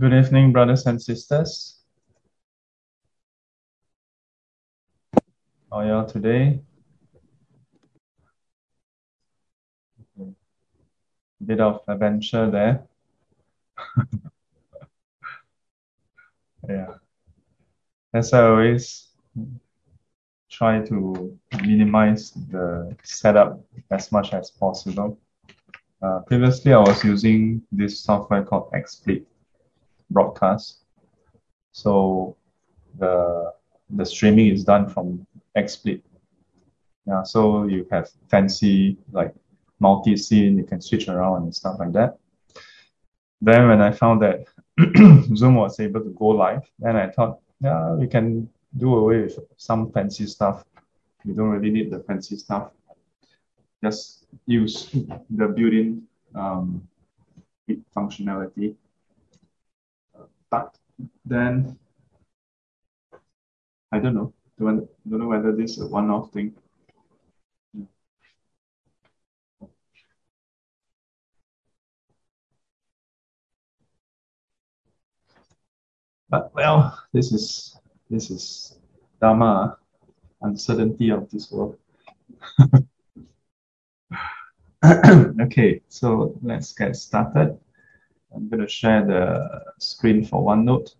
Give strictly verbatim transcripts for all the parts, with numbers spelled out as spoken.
Good evening, brothers and sisters. How are y'all today? Okay. Bit of adventure there. Yeah. As I always try to minimize the setup as much as possible. Uh, previously, I was using this software called XSplit broadcast. So the the streaming is done from XSplit. Yeah, so you have fancy like multi-scene, you can switch around and stuff like that. Then when I found that Zoom was able to go live, then I thought, yeah, we can do away with some fancy stuff. We don't really need the fancy stuff. Just use the built-in um, functionality. But then, I don't know. Don't know whether this is a one-off thing. But well, this is this is Dharma, uncertainty of this world. Okay, so let's get started. I'm going to share the screen for OneNote.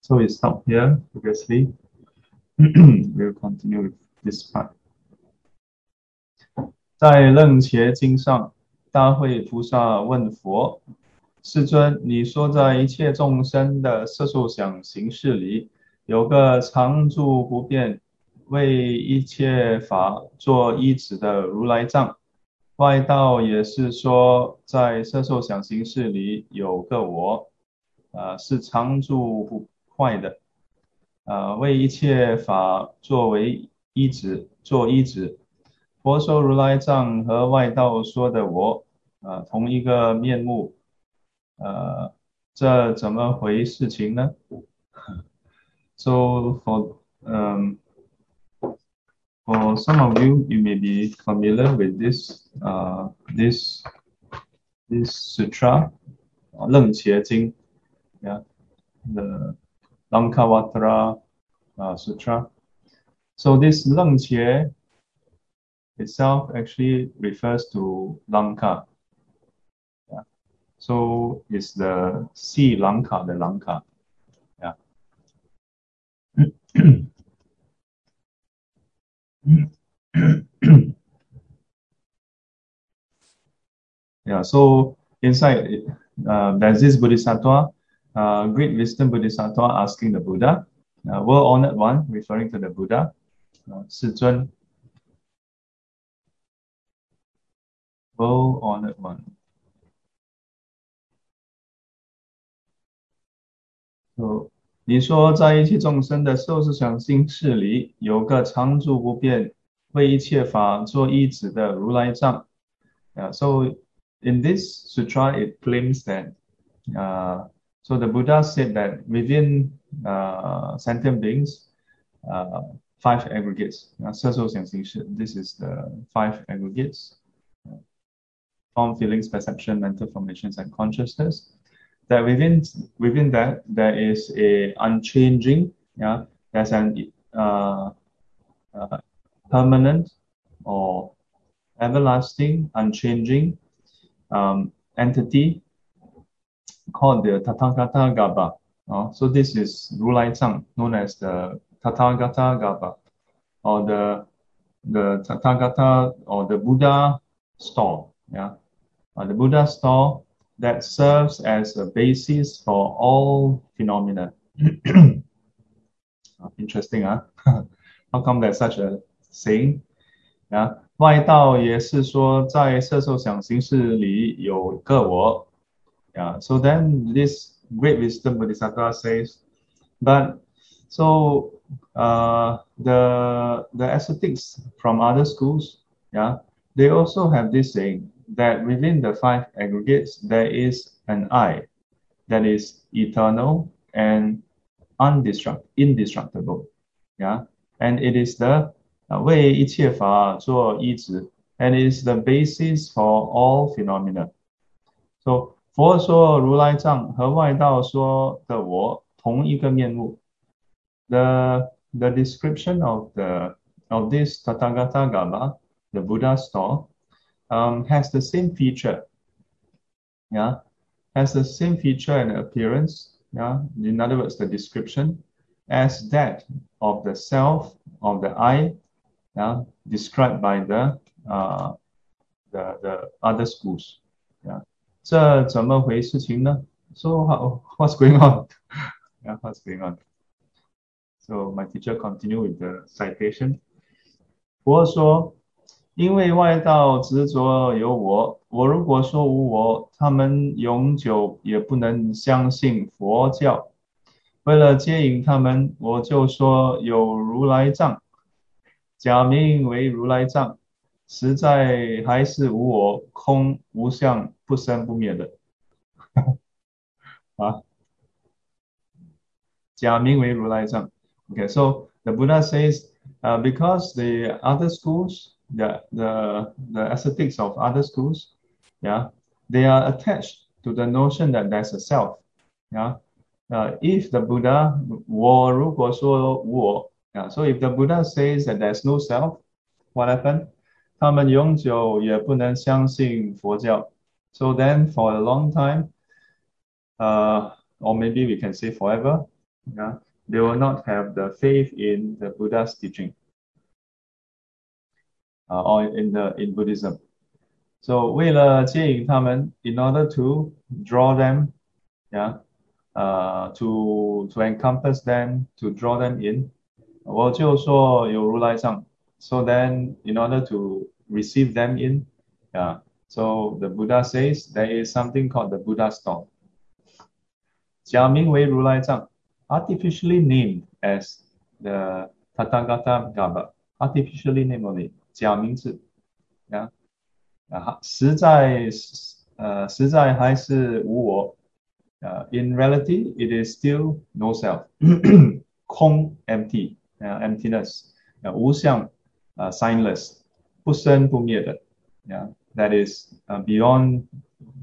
So we stop here, obviously. We'll continue with this part. 在楞伽经上，大慧菩萨问佛：世尊，你说在一切众生的色受想行识里，有个常住不变，为一切法做依止的如来藏。 外道也是说，在色受想行识里有个我，呃，是常住不坏的，呃，为一切法作为依止，做依止。佛说如来藏和外道说的我，呃，同一个面目，呃，这怎么回事情呢 ？So for um. For some of you, you may be familiar with this, uh, this, this sutra, Lengqie Jing, yeah, the Lankavatara uh, sutra. So this Lengqie itself actually refers to Lanka. Yeah. So it's the sea Lanka, the Lanka. Yeah. Yeah, so inside uh, there's this Bodhisattva, uh, great wisdom Bodhisattva asking the Buddha, uh, world honored one, referring to the Buddha, uh, Sizun, world honored one. So 你说，在一切众生的受持想行识里，有个常住不变、为一切法做依止的如来藏。Yeah, so in this sutra, it claims that, uh, so the Buddha said that within uh, sentient beings, uh, five aggregates. Uh, 色受想行识, this is the five aggregates: uh, form, feelings, perception, mental formations, and consciousness. That within within that there is a unchanging, yeah, there's an uh, uh, permanent or everlasting, unchanging um, entity called the Tathagatagarbha. Uh, so this is Rulaizang, known as the Tathagatagarbha, or the the Tathagata or the Buddha store, yeah, uh, the Buddha store. That serves as a basis for all phenomena. Interesting, huh? How come there's such a saying? Yeah. 外道也是说，在色受想行识里有个我。Yeah. So then this great wisdom Bodhisattva says, but so uh, the the ascetics from other schools, yeah, they also have this saying. That within the five aggregates, there is an I that is eternal and undestruct, indestructible. Yeah, and it is the way uh, 一切法做依止, and it is the basis for all phenomena. So 佛说如来藏和外道说的我同一个面目。The the description of the of this Tathagatagarbha, the Buddha store, um, has the same feature. Yeah, has the same feature and appearance. Yeah, in other words, the description as that of the self of the I, yeah, described by the uh, the the other schools. Yeah. 这怎么回事情呢? So how, what's going on? Yeah, what's going on? So my teacher continued with the citation. 佛说，因为外道执着有我，我如果说无我，他们永久也不能相信佛教。为了接引他们，我就说有如来藏，假名为如来藏。 实在还是无我、空、无相、不生不灭的啊。假名为如来藏。Okay, so the Buddha says, uh, because the other schools, the the the ascetics of other schools, yeah, they are attached to the notion that there's a self. Yeah, uh, if the Buddha 我如果说无我, yeah, so if the Buddha says that there's no self, what happened? 他们永久也不能相信佛教. So then for a long time, uh, or maybe we can say forever, yeah, they will not have the faith in the Buddha's teaching, uh, or in, the, in Buddhism. So 为了接引他们, in order to draw them, yeah, uh, to, to encompass them, to draw them in, 我就说有如来藏. So then, in order to receive them in, yeah, so the Buddha says there is something called the Buddha store. 假名为如来藏, artificially named as the Tathagatagarbha, artificially named only, 假名字, yeah, 实在, uh, 实在还是无我, uh, in reality, it is still no self, 空, empty, uh, emptiness, uh, 无相, Uh, signless, 不生不灭的, yeah, that is uh, beyond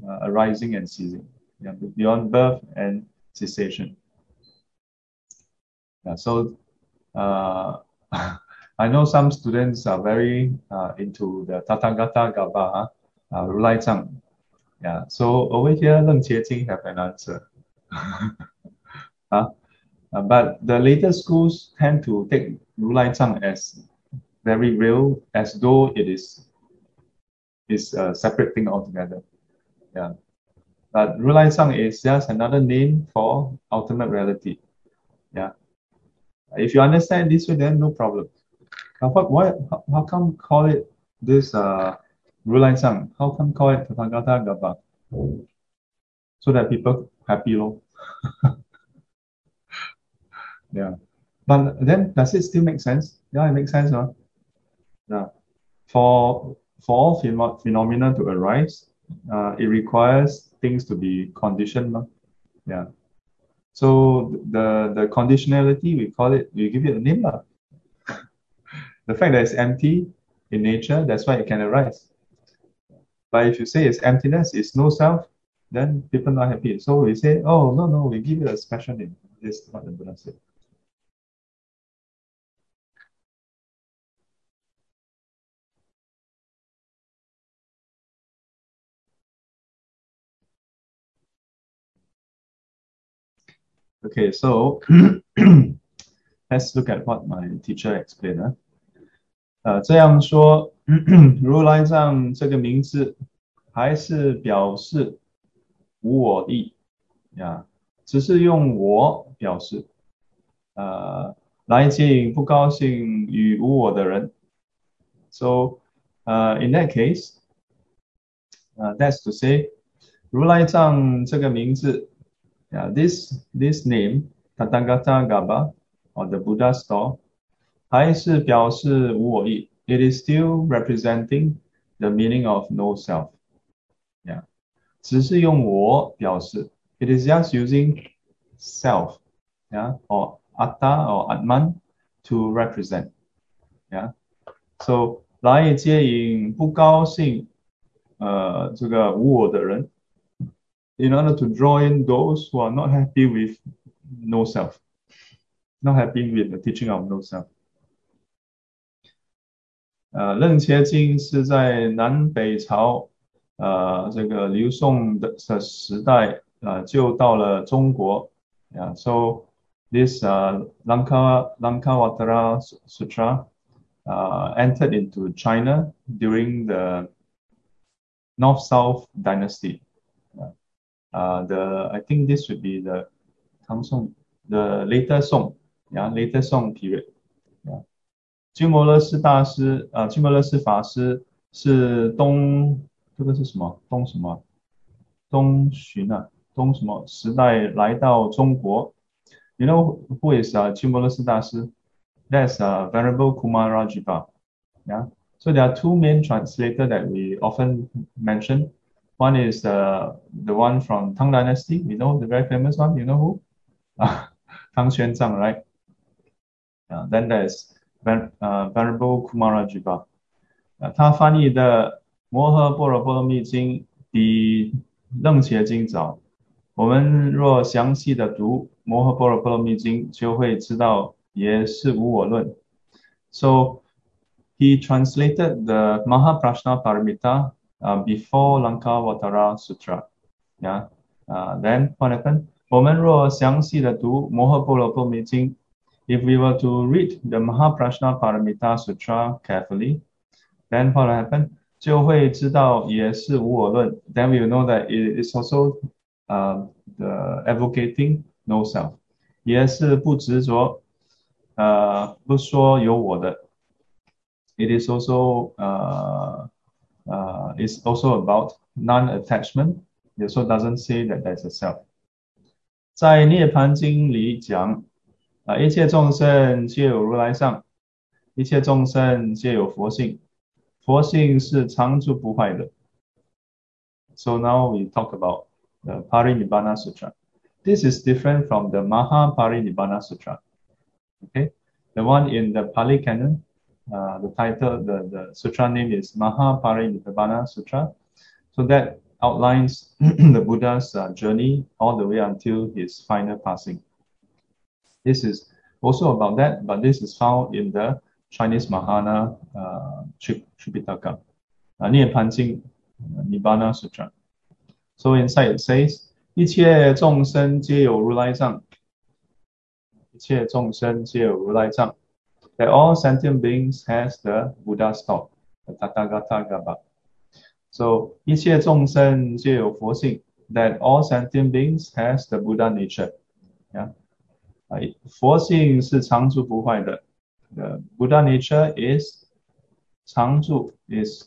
uh, arising and ceasing, yeah, beyond birth and cessation. Yeah, so uh, I know some students are very uh, into the Tathagatagarbha, uh, Rulaizang. Yeah, so over here, Lengqie Jing have an answer. uh, but the later schools tend to take Rulaizang as very real, as though it is is a separate thing altogether. Yeah, but Rulaizang is just another name for ultimate reality. Yeah, if you understand this way, then no problem. Now, what, why, how come call it this uh, Rulaizang? How come call it Tathagatagarbha? So that people happy, lor. Yeah, but then does it still make sense? Yeah, it makes sense, huh? Yeah. For, for all phen phenomena to arise, uh, it requires things to be conditioned. No? Yeah. So the, the conditionality, we call it, we give it a name. No? The fact that it's empty in nature, that's why it can arise. But if you say it's emptiness, it's no self, then people are not happy. So we say, oh, no, no, we give it a special name. This is what the Buddha said. Okay, so let's look at what my teacher explained. Huh? Uh, 这样说，如来藏这个名字还是表示无我意呀， yeah, 只是用我表示，呃，来接引不高兴与无我的人。So, uh, in that case, uh, that's to say, 如来藏这个名字。 Yeah, this this name Tathagatagarbha or the Buddha store 还是表示无我意. It is still representing the meaning of no self. Yeah, 只是用我表示. It is just using self, yeah, or atta or atman to represent. Yeah, so 来接引不高兴呃这个无我的人 in order to draw in those who are not happy with no self, not happy with the teaching of no self. Uh, 楞伽经是在南北朝呃这个刘宋的时代呃就到了中国。Yeah, so this uh, Lanka, Lankavatara Sutra uh, entered into China during the North-South dynasty. Yeah. Uh, the I think this would be the Tang Song, the later Song, yeah, later Song period. Yeah. 鸠摩罗什大师啊，鸠摩罗什法师是东这个是什么？东什么？东巡啊，东什么时代来到中国 ？You know who is 啊鸠摩罗什大师 ？That's 啊 Venerable Kumarajiva. Yeah. So there are two main translators that we often mention. One is uh, the one from Tang Dynasty. You know the very famous one. You know who? Tang Xuanzang, right? Uh, then there's Uh, Venerable Kumarajiva， 呃，他翻译的《摩诃般若波罗蜜经》比《楞伽经》早。我们若详细的读《摩诃般若波罗蜜经》，就会知道也是无我论。So he translated the Mahaprajna Paramita uh, before Lankavatara Sutra. Yeah. Uh, then what happened? 我们若详细的读《摩诃般若波罗蜜经》。 If we were to read the Mahaprajna Paramita Sutra carefully, then what will happen? 就会知道也是无我论. Then we will know that it is also uh, the advocating no self. 也是不执着，呃，不说有我的. It is also uh, uh, is also about non-attachment. It also doesn't say that there's a self. 在《涅槃经》里讲。 啊！一切众生皆有如来相，一切众生皆有佛性，佛性是常住不坏的。So now we talk about the Parinibbana Sutra. This is different from the Maha Parinibbana Sutra. Okay, the one in the Pali Canon, uh, the title, the the sutra name is Maha Parinibbana Sutra. So that outlines the Buddha's uh, journey all the way until his final passing. This is also about that, but this is found in the Chinese Mahāna uh, Tripitaka, uh, Nianpanjing, uh, Nirvana Sutra. So inside it says, 一切众生皆有如来藏. 一切众生皆有如来藏. That all sentient beings has the Buddha's thought, the Tathagatagarbha. So 一切众生皆有佛性. That all sentient beings has the Buddha nature. Yeah. Uh, 佛性是常住不坏的。The Buddha nature is 常住 is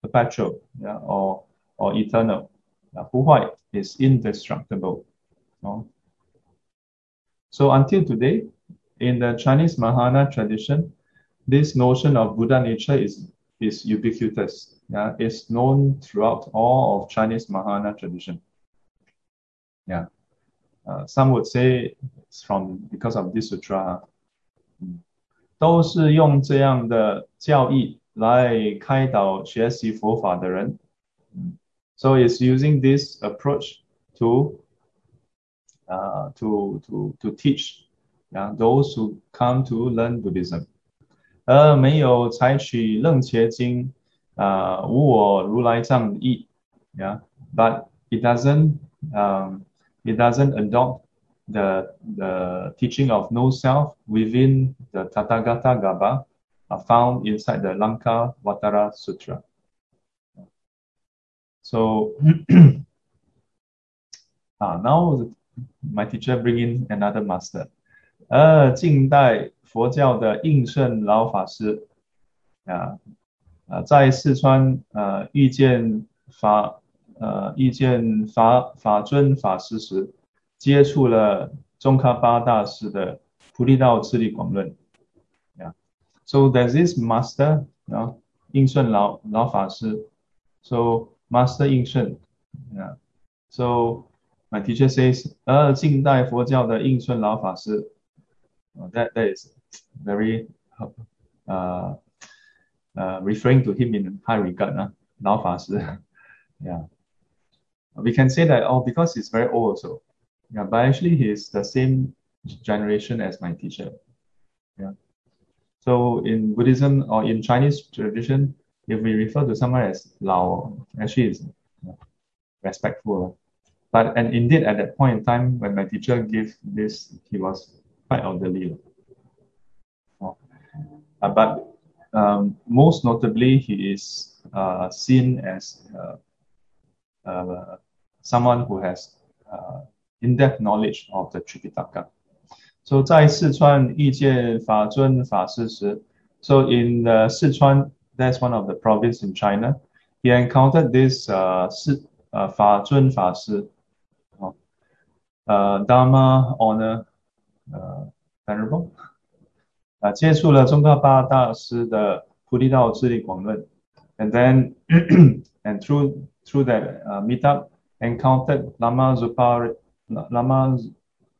perpetual, yeah, or or eternal. Uh, 不坏 is indestructible. No? So until today, in the Chinese Mahāna tradition, this notion of Buddha nature is is ubiquitous. Yeah, it's known throughout all of Chinese Mahāna tradition. Yeah. Uh, some would say it's from because of this sutra. 都是用这样的教义来开导学习佛法的人。So it's using this approach to, uh, to, to, to teach yeah, those who come to learn Buddhism. 而没有采取楞伽经呃无我如来藏义 yeah, but it doesn't. Um, It doesn't adopt the, the teaching of no self within the Tathagatagarbha found inside the Lankavatara Sutra. So ah, now my teacher bring in another master. 而近代佛教的应圣老法师啊啊，在四川呃遇见法。 呃，遇见法法尊法师时，接触了宗喀巴大师的《菩提道次第广论》。Yeah, so there's this master, you know, 应顺老老法师。So master 应顺 yeah. So my teacher says, 呃，近代佛教的应顺老法师。Oh, that that is very, uh, uh, referring to him in high regard 啊，老法师。Yeah. we can say that, oh, because he's very old also. Yeah, but actually he's the same generation as my teacher. Yeah. So in Buddhism or in Chinese tradition, if we refer to someone as Lao, actually it's respectful. But and indeed at that point in time when my teacher gave this, he was quite elderly. Oh. Uh, but um, most notably, he is uh, seen as uh, uh, someone who has uh, in-depth knowledge of the Tripitaka. So, in uh, Sichuan, that's one of the provinces in China, he encountered this uh, uh, Fazun Fashi, uh, Dharma honor uh, venerable. And then, and through through that uh, meetup, encountered Lama Zupari, Lama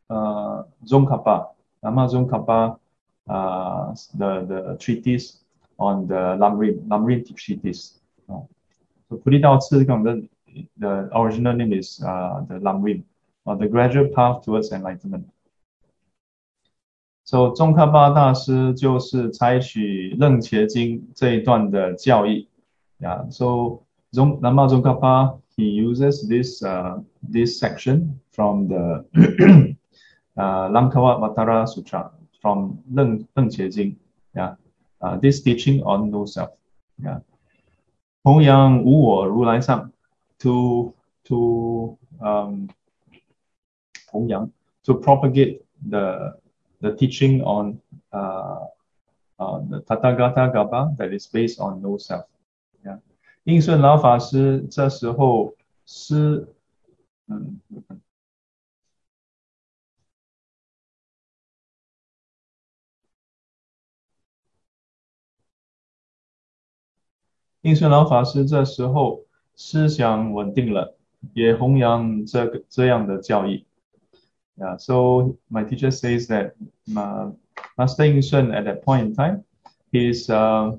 uh, Tsongkhapa, Lama Tsongkhapa, uh, the the treatise on the Lamrim, Lamrim treatise. So the the original name is uh, the Lamrim, or the gradual path towards enlightenment. So, Tsongkhapa Dashi 就是采取 Lengqie Jing 这一段的教义。Yeah, so Lama Tsongkhapa, he uses this uh, this section from the uh, Lankavatara Sutra, from Lengqie Jing. Yeah, uh, this teaching on no self. Yeah, 弘扬无我如来藏 to to um 弘扬 to propagate the the teaching on uh, uh, the Tathagatagarbha that is based on no self. Yeah. 印顺老法师这时候是嗯印顺老法师这时候思想稳定了，也弘扬这个这样的教义。 Yeah, so my teacher says that uh, Master Yinshun at that point in time, his uh,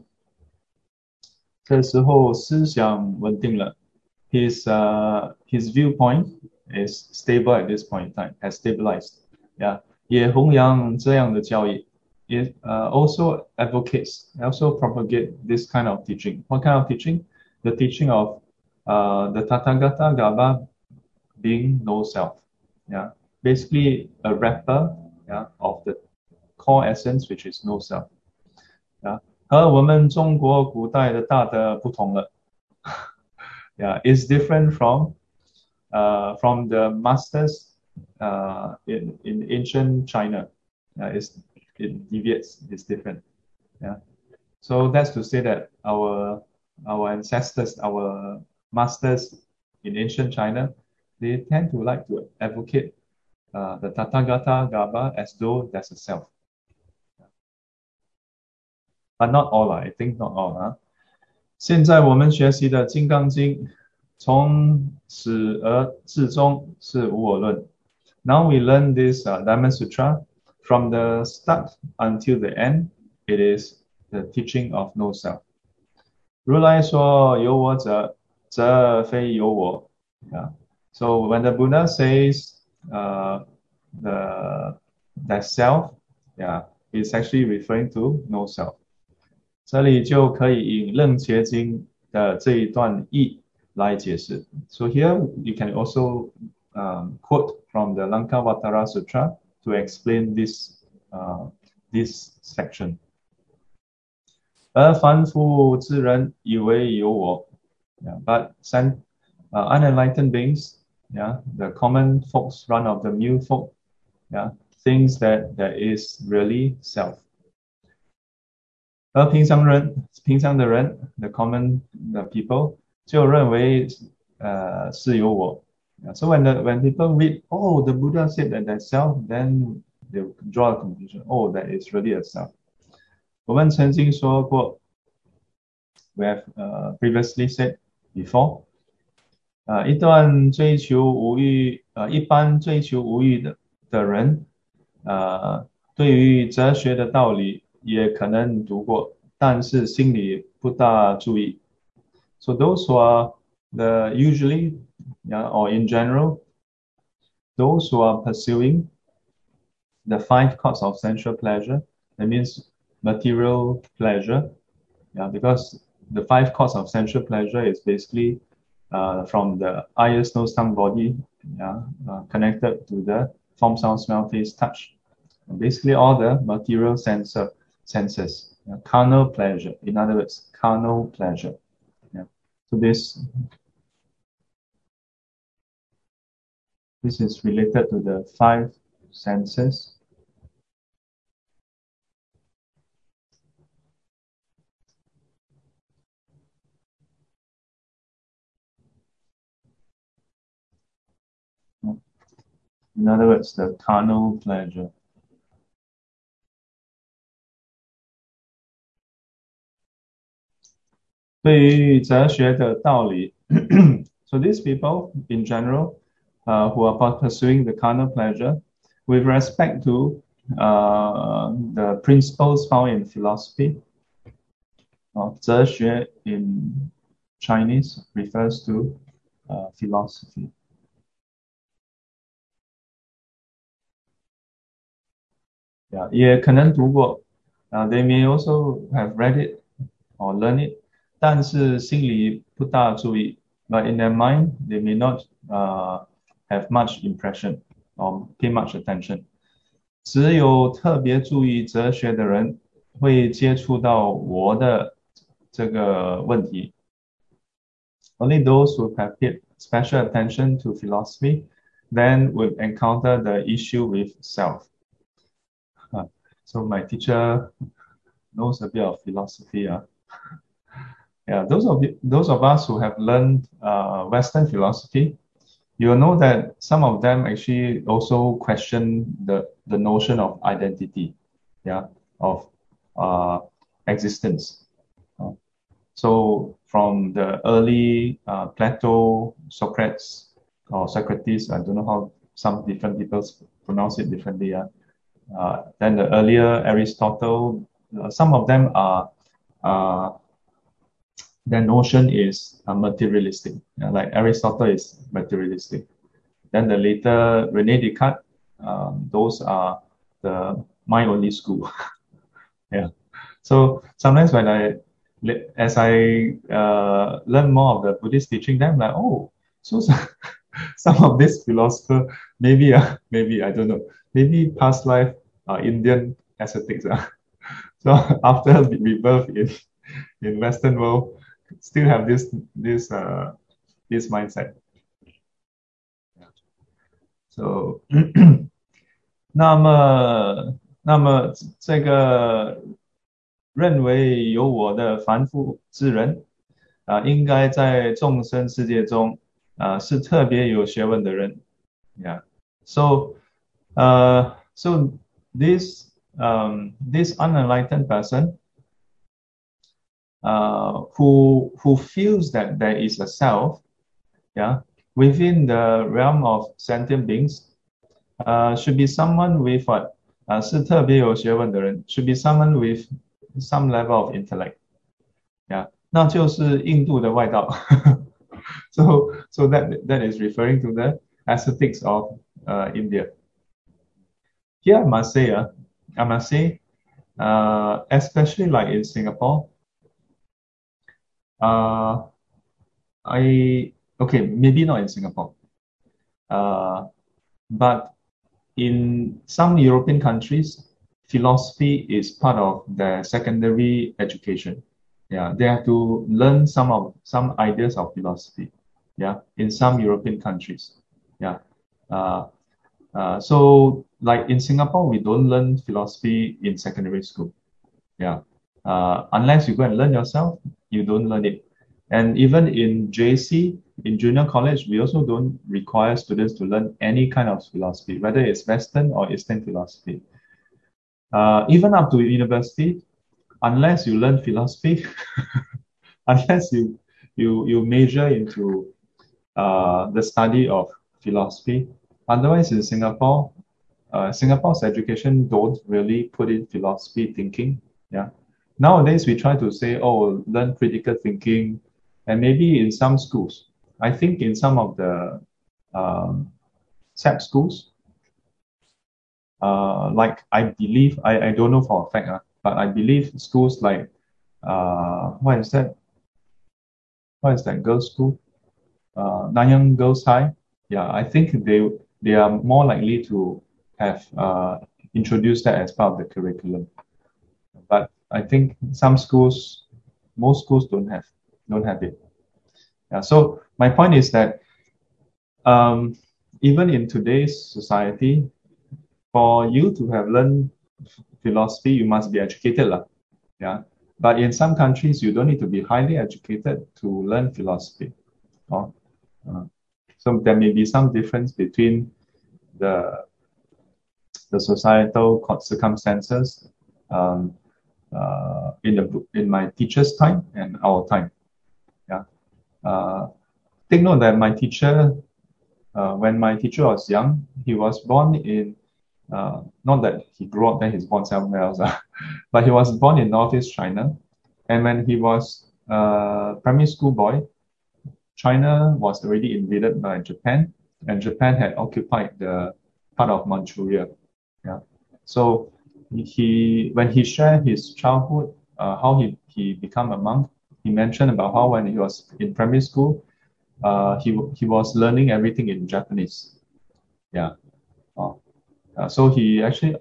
his uh, his viewpoint is stable at this point in time, has stabilized. Yeah, it uh, also advocates, also propagate this kind of teaching. What kind of teaching? The teaching of uh, the Tathagatagarbha being no self. Yeah. Basically a wrapper, yeah, of the core essence, which is no self. Yeah, 和我们中国古代的大德不同了。Yeah, it's different from uh, from the masters uh, in in ancient China. Yeah, it's, it deviates. It's different. Yeah, so that's to say that our our ancestors, our masters in ancient China, they tend to like to advocate Uh, the Tathagatagarbha as though that's a self. But not all, I think not all. Huh? 现在我们学习的《金刚经》从始而至终是无我论. Now we learn this uh, Diamond Sutra. From the start until the end, it is the teaching of no self. 如来说有我者，则非有我. Yeah. So when the Buddha says Uh, the that self, yeah, is actually referring to no self. 这里就可以引楞伽经的这一段义来解释。So here you can also um, quote from the Lankavatara Sutra to explain this uh, this section. 而凡夫之人以为有我, yeah, but some uh, unenlightened beings. Yeah, the common folks, run of the mill folk, yeah, thinks that there is really self. 而平常人，平常的人 ，the common the people 就认为呃是有我。So when the when people read, oh, the Buddha said that there's self, then they draw a conclusion, oh, that is really a self. 我们曾经说过 ，we have uh, previously said before. 呃，一段追求无欲，呃，一般追求无欲的的人，呃，对于哲学的道理也可能读过，但是心里不大注意。So those who are the usually yeah, or in general, those who are pursuing the five courts of sensual pleasure, that means material pleasure, yeah, because the five courts of sensual pleasure is basically uh, from the eyes, nose, tongue, body, yeah, uh, connected to the form, sound, smell, taste, touch. And basically all the material sensor, senses, yeah, carnal pleasure, in other words, carnal pleasure. Yeah. So this, this is related to the five senses. In other words, the carnal pleasure. So these people, in general, uh, who are pursuing the carnal pleasure, with respect to uh, the principles found in philosophy, or 哲学 in Chinese refers to uh, philosophy. Uh, they may also have read it or learned it, but in their mind, they may not uh, have much impression or pay much attention. Only those who have paid special attention to philosophy then will encounter the issue with self. So my teacher knows a bit of philosophy. Uh. Yeah, those of you, those of us who have learned uh, Western philosophy, you'll know that some of them actually also question the, the notion of identity, yeah, of uh, existence. Uh, so from the early uh, Plato, Socrates, or Socrates, I don't know how some different people pronounce it differently. Uh. Uh, then the earlier Aristotle, uh, some of them are, uh, their notion is uh, materialistic, yeah, like Aristotle is materialistic. Then the later Rene Descartes, um, those are the mind-only school. Yeah. So sometimes when I, as I uh, learn more of the Buddhist teaching, then I'm like, oh, so some of this philosopher, maybe, uh, maybe, I don't know, maybe past life uh, Indian ascetics. Uh. So after the rebirth in, in Western world, still have this this uh, this mindset. So 那么, 那么, 这个认为有我的凡夫之人, 呃, 应该在众生世界中, 呃, 是特别有学问的人, yeah. So Uh, so this um, this unenlightened person uh, who who feels that there is a self, yeah, within the realm of sentient beings, uh, should be someone with what? Uh, 是特别有学问的人, should be someone with some level of intellect, yeah. 那就是印度的外道. So so that that is referring to the ascetics of uh, India. Here I must say, uh, I must say, uh, especially like in Singapore, uh, I, okay, maybe not in Singapore, uh, but in some European countries, philosophy is part of their secondary education. Yeah, they have to learn some of, some ideas of philosophy, yeah, in some European countries, yeah. Uh, Uh, so, like in Singapore, we don't learn philosophy in secondary school. Yeah. Uh, unless you go and learn yourself, you don't learn it. And even in J C, in junior college, we also don't require students to learn any kind of philosophy, whether it's Western or Eastern philosophy. Uh, even up to university, unless you learn philosophy, unless you, you, you major into uh, the study of philosophy, otherwise, in Singapore, uh, Singapore's education don't really put in philosophy thinking. Yeah, nowadays we try to say, oh, learn critical thinking, and maybe in some schools, I think in some of the um, S A P schools, uh, like I believe, I, I don't know for a fact, uh, but I believe schools like, uh, what is that? What is that girls' school? Uh, Nanyang Girls' High. Yeah, I think they they are more likely to have uh, introduced that as part of the curriculum. But I think some schools, most schools don't have don't have it. Yeah. So my point is that um, even in today's society, for you to have learned philosophy, you must be educated, lah. Yeah. But in some countries, you don't need to be highly educated to learn philosophy. Oh, uh, so there may be some difference between the the societal circumstances um, uh, in the in my teacher's time and our time. Yeah. Uh, take note that my teacher, uh, when my teacher was young, he was born in. Uh, not that he grew up there, he's born somewhere else, but he was born in Northeast China. And when he was a uh, primary school boy, China was already invaded by Japan, and Japan had occupied the part of Manchuria. Yeah. So he, when he shared his childhood, uh, how he, he became a monk, he mentioned about how when he was in primary school, uh, he, he was learning everything in Japanese. Yeah. Oh. Uh, so he actually,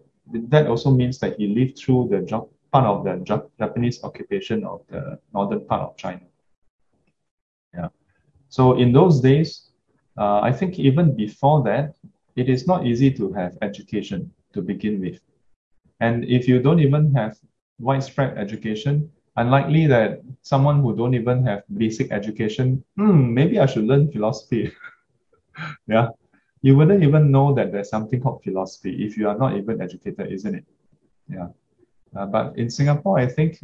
that also means that he lived through the jo- part of the jo- Japanese occupation of the northern part of China. Yeah. So in those days, uh, I think even before that, it is not easy to have education to begin with. And if you don't even have widespread education, unlikely that someone who don't even have basic education, hmm, maybe I should learn philosophy. Yeah. You wouldn't even know that there's something called philosophy if you are not even educated, isn't it? Yeah. Uh, but in Singapore, I think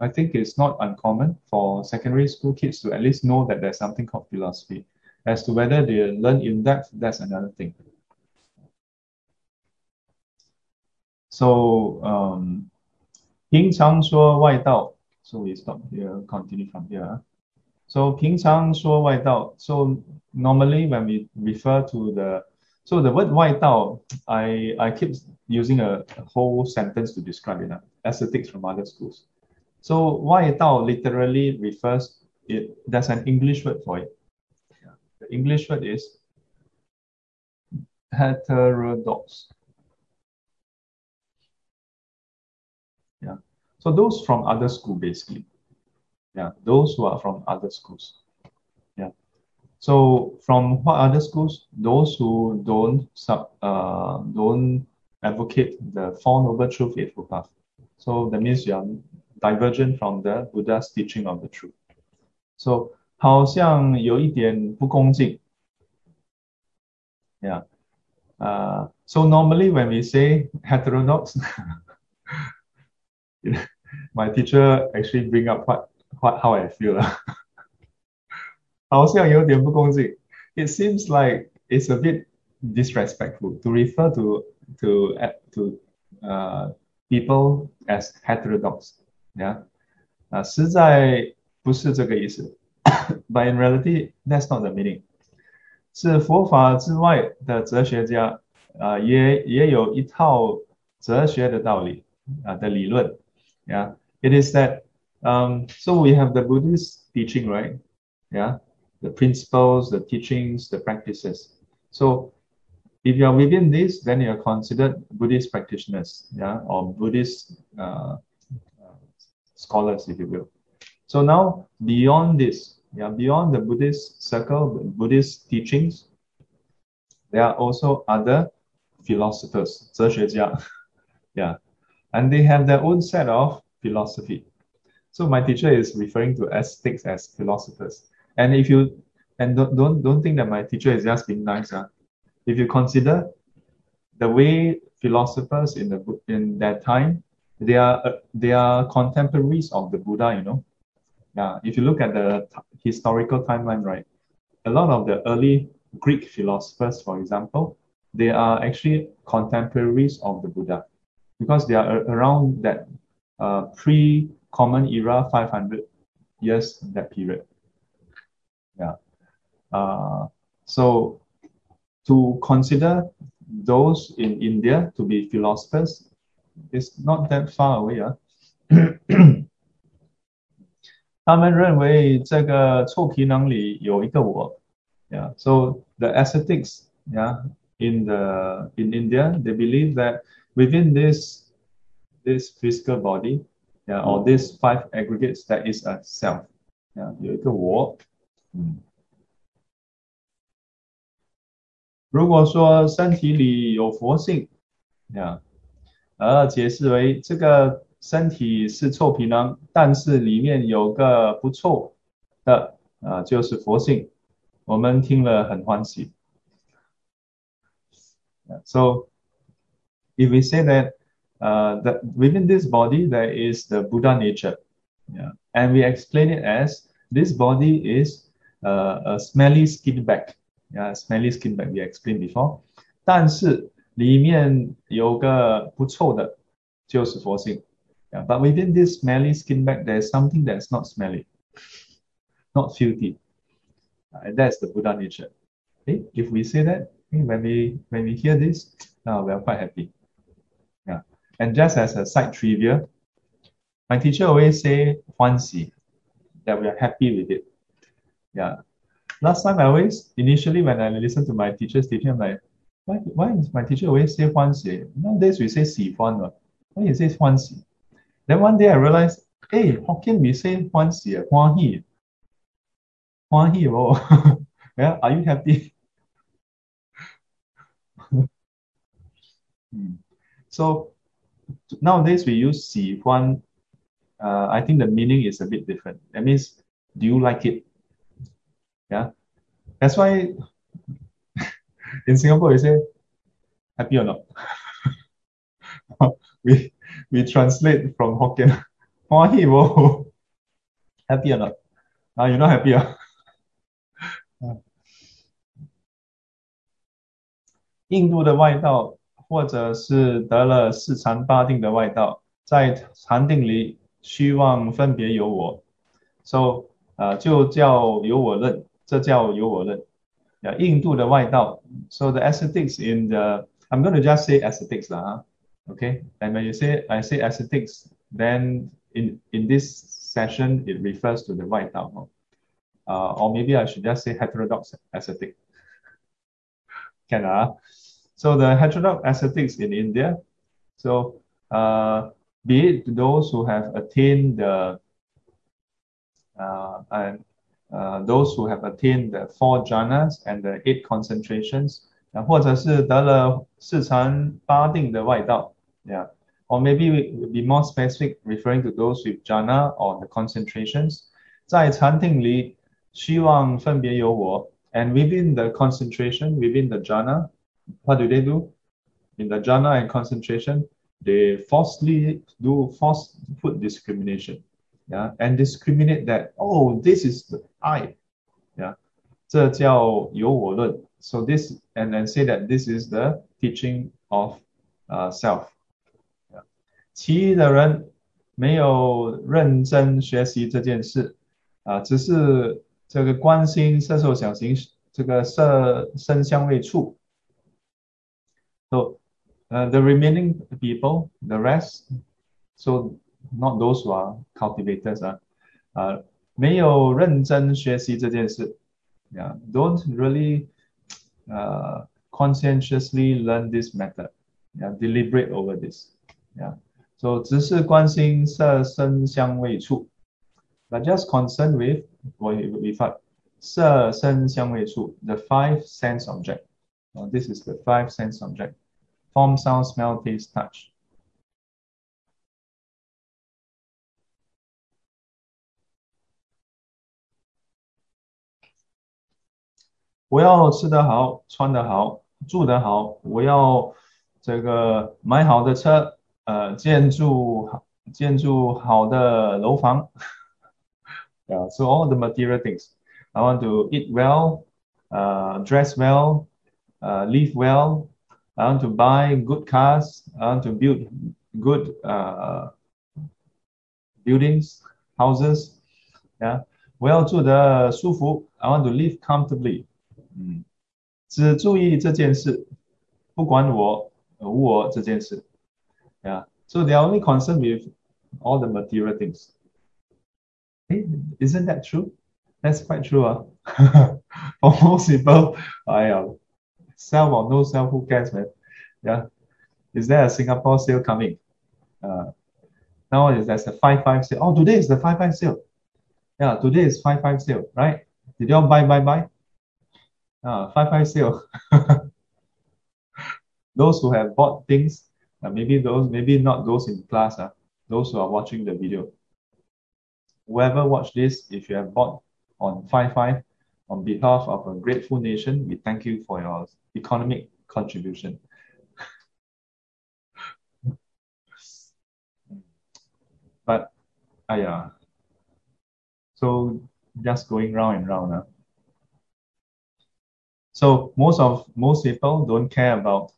I think it's not uncommon for secondary school kids to at least know that there's something called philosophy. As to whether they learn in depth, that's another thing. So, um, 平常说外道. So we stop here, continue from here. So, 平常说外道. So, normally when we refer to the... So, the word 外道, I, I keep using a, a whole sentence to describe it, ascetics from other schools. So, 外道 literally refers... It, there's an English word for it. Yeah. The English word is heterodox. Yeah. So, those from other school, basically. Yeah, those who are from other schools. Yeah. So from what other schools? Those who don't sub, uh, don't advocate the Four Noble Truth Eightfold Path. So that means you are divergent from the Buddha's teaching of the truth. So 好像有一点不恭敬. Yeah. Uh, so normally when we say heterodox, my teacher actually bring up what. What, how I feel. It seems like it's a bit disrespectful to refer to to to uh, people as heterodox. Yeah, uh, 实在不是这个意思. But in reality, that's not the meaning. 是佛法之外的哲学家, uh, 也, 也有一套哲学的道理, uh, 的理论. Yeah, it is that Um, so we have the Buddhist teaching, right? Yeah, the principles, the teachings, the practices. So if you are within this, then you are considered Buddhist practitioners, yeah, or Buddhist uh, scholars, if you will. So now beyond this, yeah, beyond the Buddhist circle, Buddhist teachings, there are also other philosophers, 哲学家, yeah, and they have their own set of philosophy. So my teacher is referring to ascetics as philosophers, and if you and don't don't, don't think that my teacher is just being nice. Huh? If you consider the way philosophers in the in that time, they are they are contemporaries of the Buddha. You know, yeah. If you look at the historical timeline, right, a lot of the early Greek philosophers, for example, they are actually contemporaries of the Buddha, because they are around that uh, pre. Common era, five hundred years, that period. Yeah. Uh, so to consider those in India to be philosophers is not that far away. Yeah. 他们认为这个臭皮囊里有一个我. Yeah. So the ascetics, yeah, in the in India, they believe that within this this physical body, yeah, or these five aggregates, that is a self. Yeah, 有一个我. 如果说身体里有佛性, yeah, 而解释为这个身体是臭皮囊, 但是里面有个不臭的, 呃, 就是佛性, 我们听了很欢喜. Yeah, so, if we say that, uh, that within this body there is the Buddha nature, yeah, and we explain it as this body is uh, a smelly skin bag. Yeah, smelly skin bag we explained before. 但是里面有个不臭的就是佛性. Yeah, but within this smelly skin bag, there is something that's not smelly, not filthy. And that's the Buddha nature. Okay? If we say that, when we when we hear this, uh, we are quite happy. Yeah. And just as a side trivia, my teacher always say "欢喜," that we are happy with it. Yeah. Last time I always, initially when I listen to my teacher's teaching, I'm like, why, why is my teacher always say "欢喜"? Nowadays we say "喜欢," why he says "欢喜"? Then one day I realized, hey, Hokkien we say "欢喜," "欢喜," "欢喜," oh. Yeah, are you happy? hmm. So nowadays we use "喜欢." Uh, I think the meaning is a bit different. That means, do you like it? Yeah, that's why in Singapore we say "happy" or not. we we translate from Hokkien "欢喜" wo, "happy" or not. Now you're not happy. Huh? 印度的外道 或者是得了四禅八定的外道 在禅定里虚妄分别有我 so, uh, 就叫有我论 这叫有我论. Yeah, 印度的外道 so the ascetics in the, I'm going to just say ascetics lah, huh? Okay, and when you say I say ascetics, then in in this session it refers to the外道, uh, or maybe I should just say heterodox ascetic. Can I? So the heterodox ascetics in India, so uh, be it those who have attained the uh, and uh, those who have attained the four jhanas and the eight concentrations, uh, 或者是得了四禅八定的外道, yeah, or maybe we we'll be more specific, referring to those with jhana or the concentrations. 在禅定里，虚妄分别有我. And within the concentration, within the jhana, what do they do? In the jhana and concentration, they falsely do false put discrimination, yeah, and discriminate that, oh, this is the I, yeah, 这叫有我论. So this, and then say that this is the teaching of uh, self. Yeah. 其余的人没有认真学习这件事, 啊, 只是 这个观心色受想行这个色身香味触. So, uh, the remaining people, the rest, so not those who are cultivators, uh, uh, 没有认真学习这件事. Yeah, don't really uh, conscientiously learn this matter. Yeah, deliberate over this. Yeah, so 只是观心色身香味触. But just concerned with, with the five sense objects. Now, this is the five sense objects: form, sound, smell, taste, touch. Yeah, so all the material things. I want to eat well, uh, dress well, uh, live well. I want to buy good cars. I want to build good uh, buildings, houses. Yeah, 我要住得舒服, I want to live comfortably. 嗯, 只注意这件事, 不管我, 无我这件事. Yeah. So they are only concerned with all the material things. Hey, isn't that true? That's quite true. Huh? For most people, I, uh, self or no self, who cares, man? Yeah. Is there a Singapore sale coming? Uh, now there's a five five sale. Oh, today is the five five sale. Yeah, today is five five sale, right? Did you all buy, buy, buy? Uh, five five sale. Those who have bought things, uh, maybe those, maybe not those in class, uh, those who are watching the video. Whoever watched this, if you have bought on five five, on behalf of a grateful nation, we thank you for your economic contribution. But, uh, yeah. So, just going round and round. Huh? So, most of most people don't care about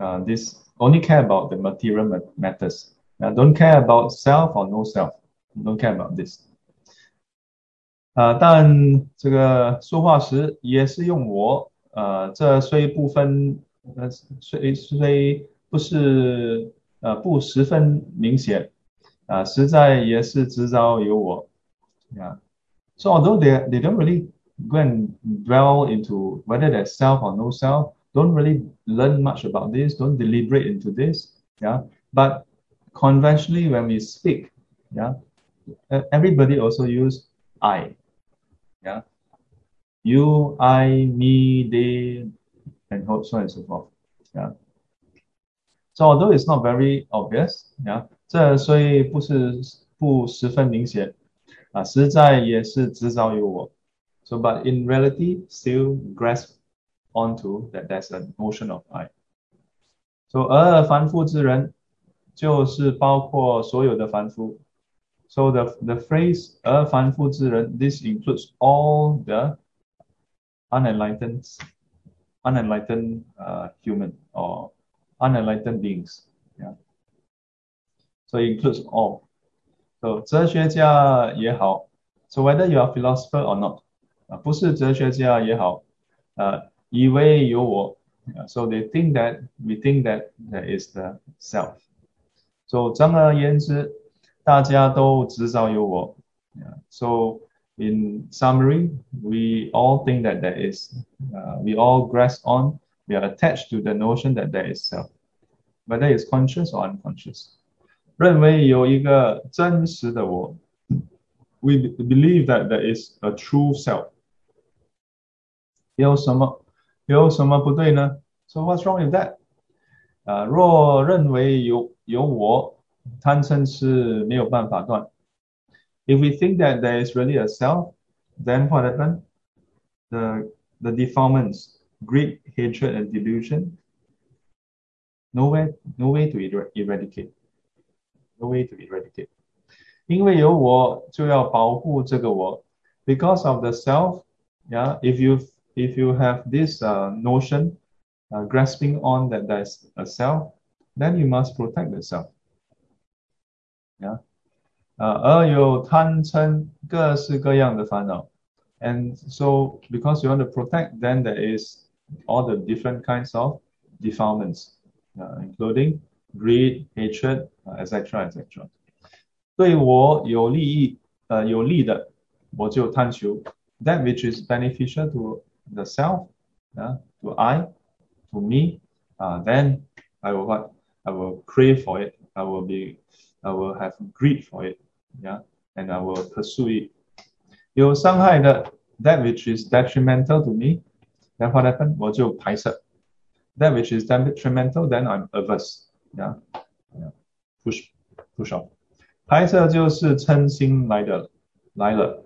uh, this, only care about the material matters. Uh, don't care about self or no self. Don't care about this. 呃, 但这个说话时也是用我, 呃, 这虽部分, 呃, 虽, 虽不是, 呃, 不十分明显, 呃, 实在也是只找有我. Yeah. So although they, they don't really go and dwell into whether they're self or no self, don't really learn much about this, don't deliberate into this. Yeah. But conventionally, when we speak, yeah, everybody also use I. Yeah, you, I, me, they, and so on and so forth. Yeah. So although it's not very obvious, yeah, 这所以不是不十分明显, 啊, 实在也是至少有我. So but in reality, still grasp onto that there's a notion of I. So 而凡夫之人, 就是包括所有的凡夫. So the, the phrase 而凡夫之人, this includes all the unenlightened, unenlightened uh, human or unenlightened beings. Yeah. So it includes all. So 哲学家也好, so whether you are a philosopher or not, uh, 不是哲学家也好, uh, 以为有我, yeah, so they think that, we think that there is the self. So 总而言之, 大家都至少有我. Yeah. So, in summary, we all think that there is, uh, we all grasp on, we are attached to the notion that there is self, whether it's conscious or unconscious. 认为有一个真实的我. We believe that there is a true self. 有什么, 有什么不对呢? So, what's wrong with that? Uh, 若认为有我, 贪嗔痴没有办法断. If we think that there is really a self, then what happened? The, the defilements, greed, hatred, and delusion, no way, no way to er- eradicate. No way to eradicate. 因为有我就要保护这个我. Because of the self, yeah, if you if you have this uh, notion, uh, grasping on that there is a self, then you must protect the self. Yeah, uh, and so because you want to protect, then there is all the different kinds of defilements, uh, including greed, hatred, et cetera, et cetera. 对我有利益, uh, 有利的, 我就贪求, that which is beneficial to the self, yeah, to I, to me, uh, then I will what? I will crave for it. I will be. I will have greed for it, yeah, and I will pursue it. 有伤害的, that which is detrimental to me, then what happened? 我就排斥. That which is detrimental, then I'm averse, yeah, yeah. Push, push off. 排斥就是嗔心来的来了.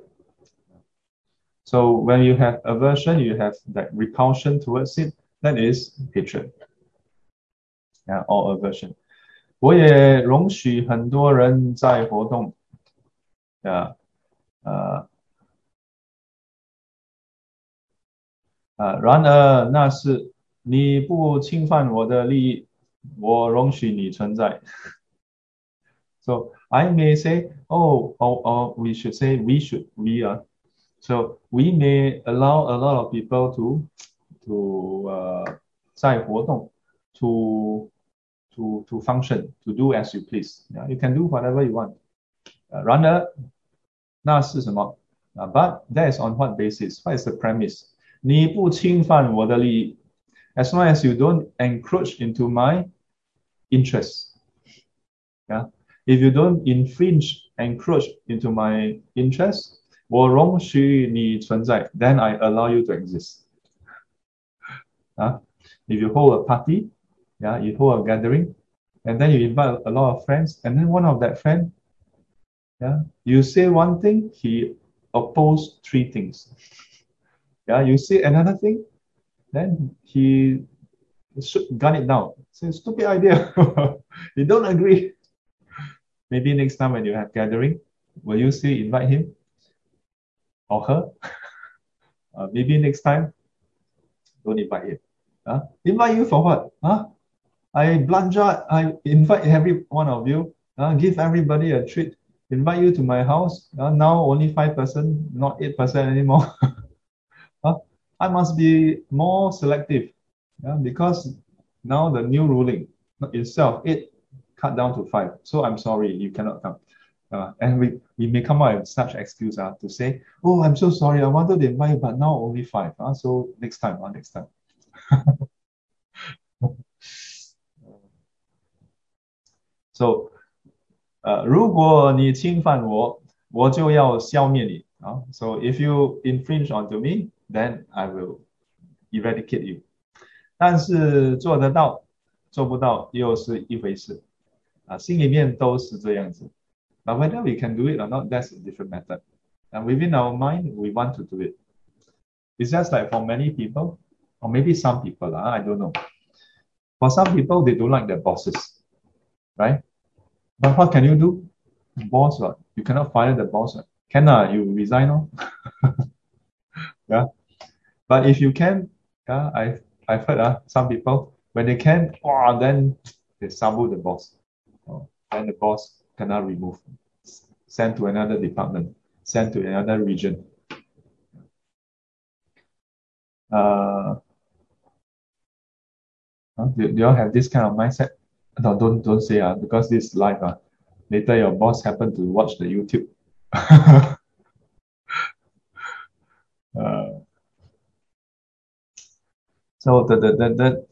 So when you have aversion, you have that repulsion towards it. That is hatred, yeah, or aversion. 我也容许很多人在活动, yeah, uh, uh, 然而那是, 你不侵犯我的利益, 我容许你存在. So I may say, oh, oh, oh, we should say, we should, we are, So we may allow a lot of people to to uh, 在活动, to to to function, to do as you please. Yeah, you can do whatever you want. Uh, rather, 那是什么? Uh, but that is on what basis? What is the premise? 你不侵犯我的利益, as long as you don't encroach into my interests. Yeah? If you don't infringe, encroach into my interests, 我容许你存在, then I allow you to exist. Uh, if you hold a party, yeah, you hold a gathering, and then you invite a lot of friends, and then one of that friend, yeah, you say one thing, he opposed three things. Yeah, you say another thing, then he gun it down. Say, stupid idea. You don't agree. Maybe next time when you have gathering, will you still invite him or her? Uh, maybe next time, don't invite him. Uh, invite you for what? Huh? I blunder, I invite every one of you, uh, give everybody a treat, invite you to my house, uh, now only five percent, not eight percent anymore. uh, I must be more selective, yeah, because now the new ruling itself, it cut down to five. So I'm sorry, you cannot come. Uh, and we, we may come up with such excuse uh, to say, oh, I'm so sorry, I wanted to invite you, but now only five. Uh, so next time, uh, next time. So, uh, 如果你侵犯我, 我就要消灭你, uh, so if you infringe onto me, then I will eradicate you. 但是做得到, 做不到, 又是一回事, uh, 心里面都是这样子. But whether we can do it or not, that's a different matter. And within our mind, we want to do it. It's just like for many people, or maybe some people, uh, I don't know. For some people, they don't like their bosses, right? But what can you do? Boss, uh, you cannot fire the boss. Uh. Can uh, you resign? Oh? Yeah. But if you can, uh, I've, I've heard uh, some people, when they can, oh, then they sabo the boss. Oh, then the boss cannot remove, send to another department, send to another region. Uh, do, do you all have this kind of mindset? No, don't don't say uh, because this live uh, later your boss happened to watch the YouTube. uh, so the the the the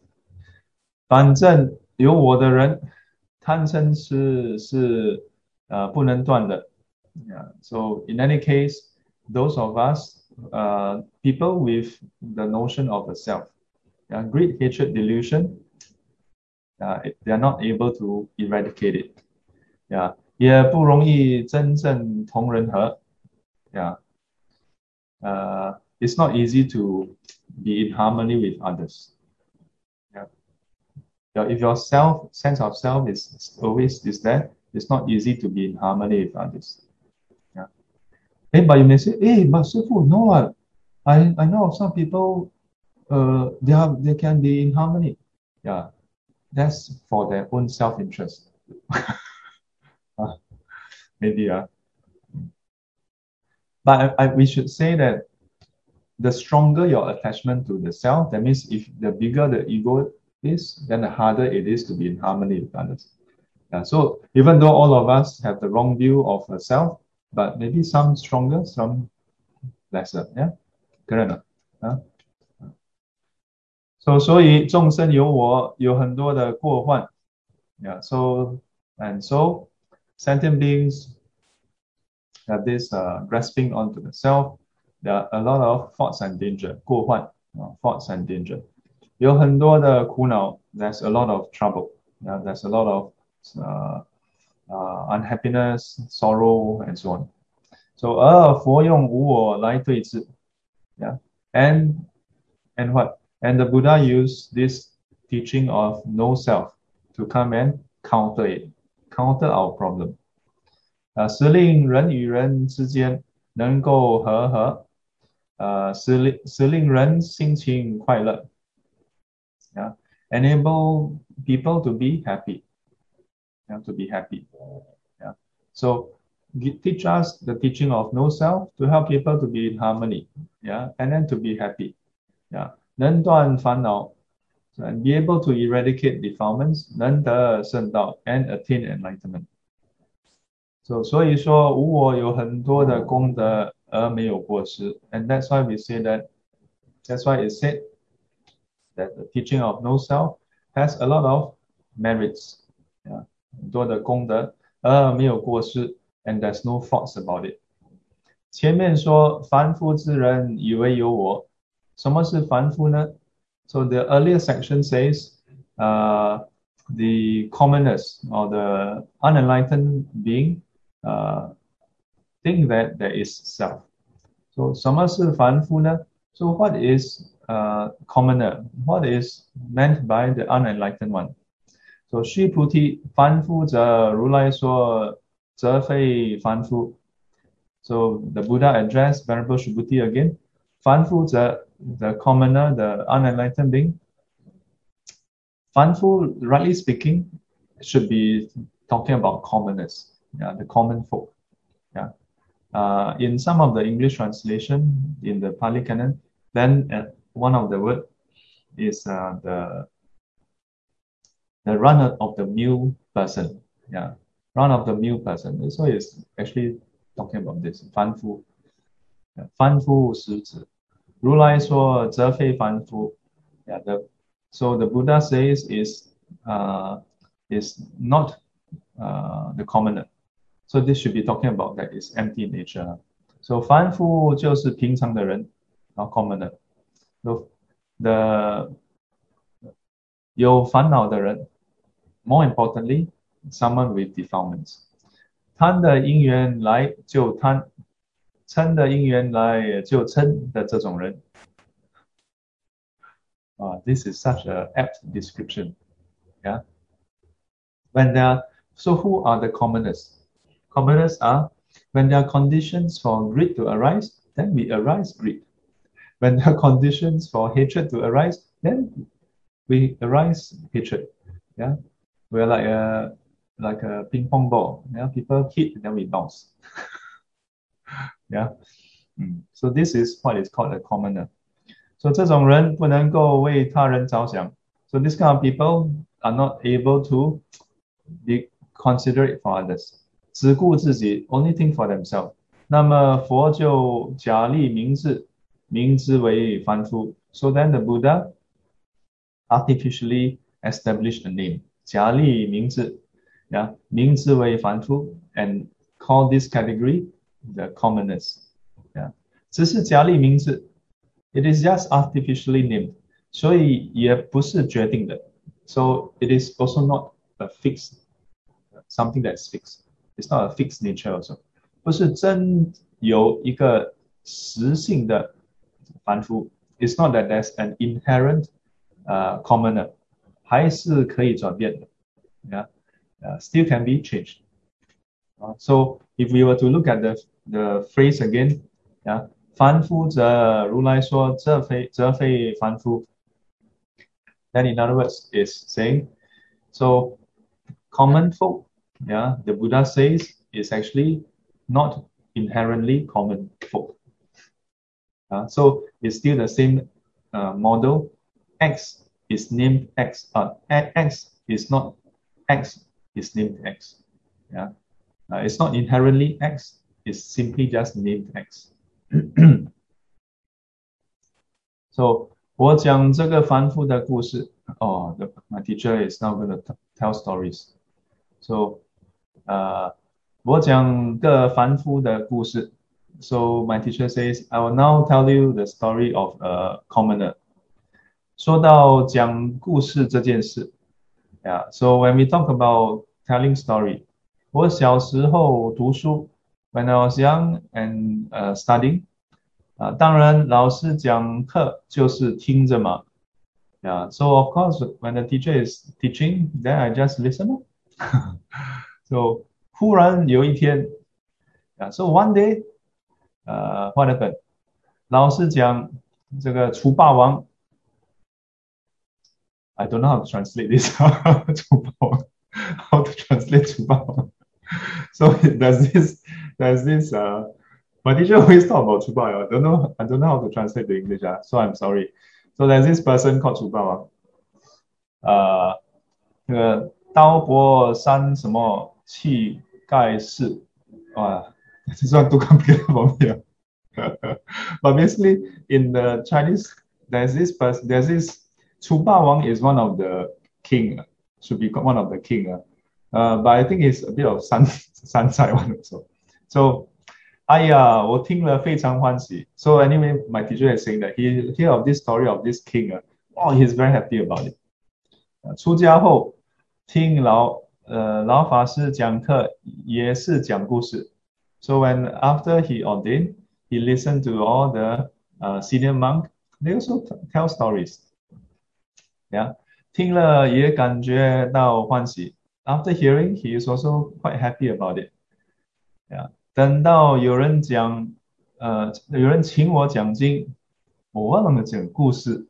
反正有我的人贪嗔痴是 uh 不能断的. Yeah. So in any case, those of us uh people with the notion of the self, yeah, greed, hatred, delusion, Uh, they are not able to eradicate it. Yeah. 也不容易真正同人和. Yeah. Uh, it's not easy to be in harmony with others. Yeah. Yeah, if your self, sense of self is always is there, it's not easy to be in harmony with others. Yeah. Hey, but you may say, hey, but Sifu, no, I, I, I know some people, uh, they have, they can be in harmony. Yeah. That's for their own self-interest. uh, maybe, uh. But I, I, we should say that the stronger your attachment to the self, that means if the bigger the ego is, then the harder it is to be in harmony with others. Yeah, so even though all of us have the wrong view of the self, but maybe some stronger, some lesser. Yeah, correct enough. Uh? So, 所以众生有我, 有很多的过患. Yeah, so, and so, sentient beings have this uh, grasping onto the self. There are a lot of faults and danger. 过患, uh, faults and danger. 有很多的苦恼, there's a lot of trouble. Yeah, there's a lot of uh, uh, unhappiness, sorrow, and so on. So, 而佛用无我来对治. Yeah, and, and what? And the Buddha used this teaching of no self to come and counter it, counter our problem. Uh, 使令人与人之间能够和合, uh, 使令, 使令人心情快乐, yeah? Enable people to be happy, yeah, to be happy. Yeah. So teach us the teaching of no self to help people to be in harmony, yeah, and then to be happy, yeah. 能断烦恼, and be able to eradicate defilements, 能得圣道, and attain enlightenment. So, 所以说无我有很多的功德而没有过失, and that's why we say that, that's why it said that the teaching of no self has a lot of merits, yeah, 很多的功德, 而没有过失, and there's no thoughts about it. 前面说凡夫之人以为有我, 什么是凡夫呢? So the earlier section says uh, the commoners or the unenlightened being uh, think that there is self. So 什么是凡夫呢? So what is uh, commoner? What is meant by the unenlightened one? So 须菩提凡夫者如来说则非凡夫. So the Buddha addressed Venerable Shubhuti again. 凡夫者, the commoner, the unenlightened being. Fanfu, rightly speaking, should be talking about commoners, yeah, the common folk. Yeah. Uh, in some of the English translation, in the Pali Canon, then uh, one of the word is uh, the the run of the mill person. Yeah, run of the mill person. So it's actually talking about this fanfu, yeah, fanfu 十子. 如来说则非凡夫. Yeah, the, so the Buddha says is uh, is not uh, the commoner. So this should be talking about that is empty nature. So 凡夫就是平常的人, not commoner. So the 有烦恼的人, more importantly, someone with defilements. 贪的因缘来就贪, 嗔的因缘来就嗔的这种人. Uh, this is such an apt description. Yeah. When they are, so who are the commoners? Commoners are when there are conditions for greed to arise, then we arise greed. When there are conditions for hatred to arise, then we arise hatred. Yeah. We're like a like a ping pong ball. Yeah. People hit and then we bounce. Yeah. Mm. So this is what is called a commoner. So 这种人不能够为他人着想. So this kind of people are not able to be considerate for others. 只顾自己, only think for themselves. 那么佛就假立名字, 名之为凡夫. So then the Buddha artificially established a name. 假立名字, yeah, 名之为凡夫, and call this category the commoners. Yeah. 只是假立名字, it is just artificially named. 所以也不是决定的. So it is also not a fixed, something that's fixed. It's not a fixed nature also. 不是真有一个实性的凡夫. It's not that there's an inherent uh, commoner. 还是可以转变的. Yeah. Uh, still can be changed. Uh, so if we were to look at the, the phrase again, yeah, 凡夫者如来说则非凡夫. Then in other words, is saying, so common folk, yeah, the Buddha says is actually not inherently common folk. Uh, so it's still the same uh, model. X is named X. Uh, X is not X. Is named X. Yeah, uh, it's not inherently X. It's simply just named X. So, 我讲这个凡夫的故事. Oh, the, my teacher is now going to tell stories. So, uh, 我讲个凡夫的故事. So my teacher says, I will now tell you the story of a commoner. 说到讲故事这件事. Yeah. So when we talk about telling story, 我小时候读书. When I was young and uh, studying, uh, 当然老师讲课就是听着嘛. Yeah, so of course, when the teacher is teaching, then I just listen. So, 忽然有一天, yeah, so one day, uh, what happened? 老师讲这个楚霸王, I don't know how to translate this. How to translate 楚霸王? So does this does this uh my teacher always talk about Chu Ba Wang. I don't know I don't know how to translate to English, uh, so I'm sorry. So there's this person called Chu Ba Wang. Uh uh Tao Bo San Samo Chi Kai Si. Wow, this is not too complicated for me. But basically in the Chinese there's this person there's this Chu Ba Wang is one of the king, should be one of the king. Uh, Uh, but I think it's a bit of sun, sunshine one also. So, aiya, 我听了非常欢喜. So anyway, my teacher is saying that he hear of this story of this king. Uh, oh, he's very happy about it. 出家后, 听老, uh, 老法师讲课也是讲故事. So when after he ordained, he listened to all the uh, senior monk. They also t tell stories. Yeah, 听了也感觉到欢喜. After hearing, he is also quite happy about it. Yeah. 等到有人讲, uh, 有人请我讲经, 我忘了讲故事,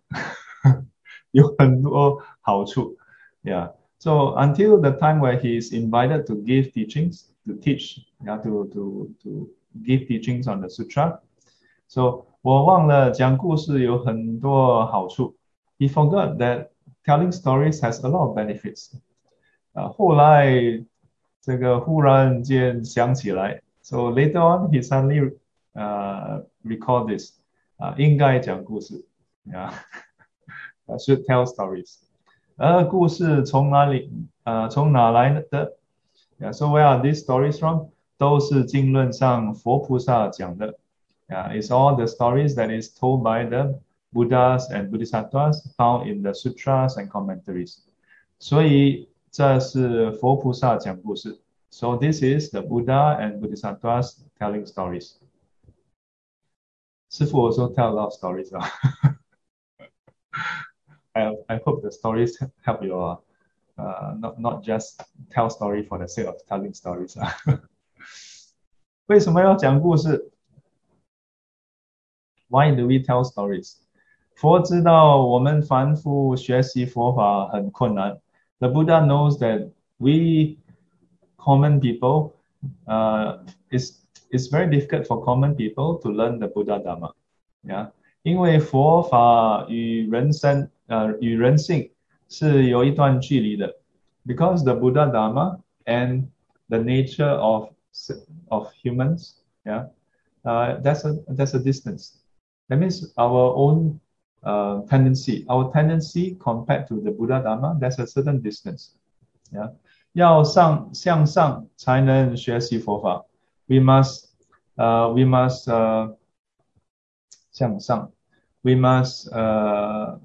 有很多好处. Yeah. So until the time where he is invited to give teachings, to teach, yeah, to, to, to give teachings on the sutra. So 我忘了讲故事有很多好处. He forgot that telling stories has a lot of benefits. 后来这个忽然间想起来, so later on he suddenly uh, recalled this. Uh, 应该讲故事, yeah. I should tell stories. 而故事从哪里, uh, 从哪来的? Yeah, so where are these stories from? 都是经论上佛菩萨讲的. Yeah, it's all the stories that is told by the Buddhas and Bodhisattvas found in the sutras and commentaries. 所以, 这是佛菩萨讲故事. So this is the Buddha and Bodhisattvas telling stories. Sifu also tell a lot of stories. I, I hope the stories help you all. Uh, not, not just tell story for the sake of telling stories. 为什么要讲故事? Why do we tell stories? 佛知道我们凡夫学习佛法很困难. The Buddha knows that we common people, uh, it's, it's very difficult for common people to learn the Buddha Dhamma. Yeah, 因为佛法与人生, uh, 与人性是有一段距离的. Because the Buddha Dhamma and the nature of, of humans, yeah, uh, that's, a, that's a distance. That means our own Uh, tendency, our tendency compared to the Buddha Dhamma, there's a certain distance. Yeah, 要上向上才能学习佛法. We must, uh, we must, uh, 向上. We must uh,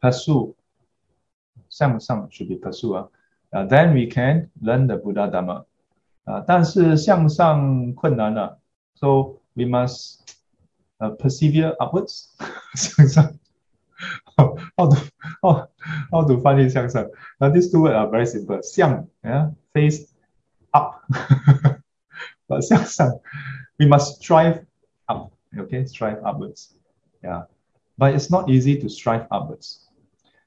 pursue. 向上 should be pursue. Uh. Uh, then we can learn the Buddha Dhamma. Uh, 但是向上困难了. So we must. Uh, persevere upwards. 向上. how, how, to, how, how to find it 向上? Now these two words are very simple. 向, yeah, face up. But 向上, we must strive up. Okay, strive upwards. Yeah, but it's not easy to strive upwards.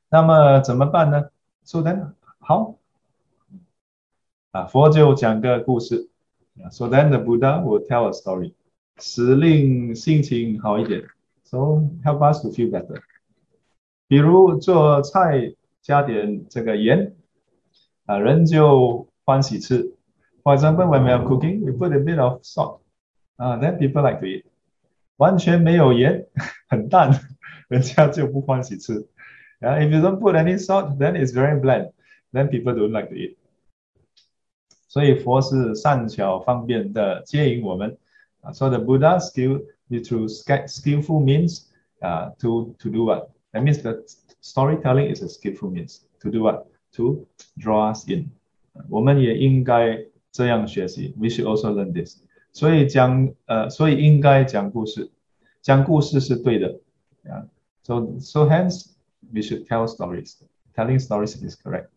那么怎么办呢? So then, how? Uh, 佛就讲个故事. Yeah, so then the Buddha will tell a story. 使令心情好一点, so help us to feel better. 比如做菜加点这个盐, uh, 人就欢喜吃. For example, when we are cooking, we put a bit of salt, uh, then people like to eat. 完全没有盐, 很淡, 人家就不欢喜吃. Yeah, if you don't put any salt, then it's very bland, then people don't like to eat. 所以佛是善巧方便的接引我们. So the Buddha skill through skillful means uh, to, to do what? That means that storytelling is a skillful means. To do what? To draw us in. 我们也应该这样学习. We should also learn this. 所以讲, uh, 所以应该讲故事. 讲故事是对的. Yeah. So, so hence, we should tell stories. Telling stories is correct.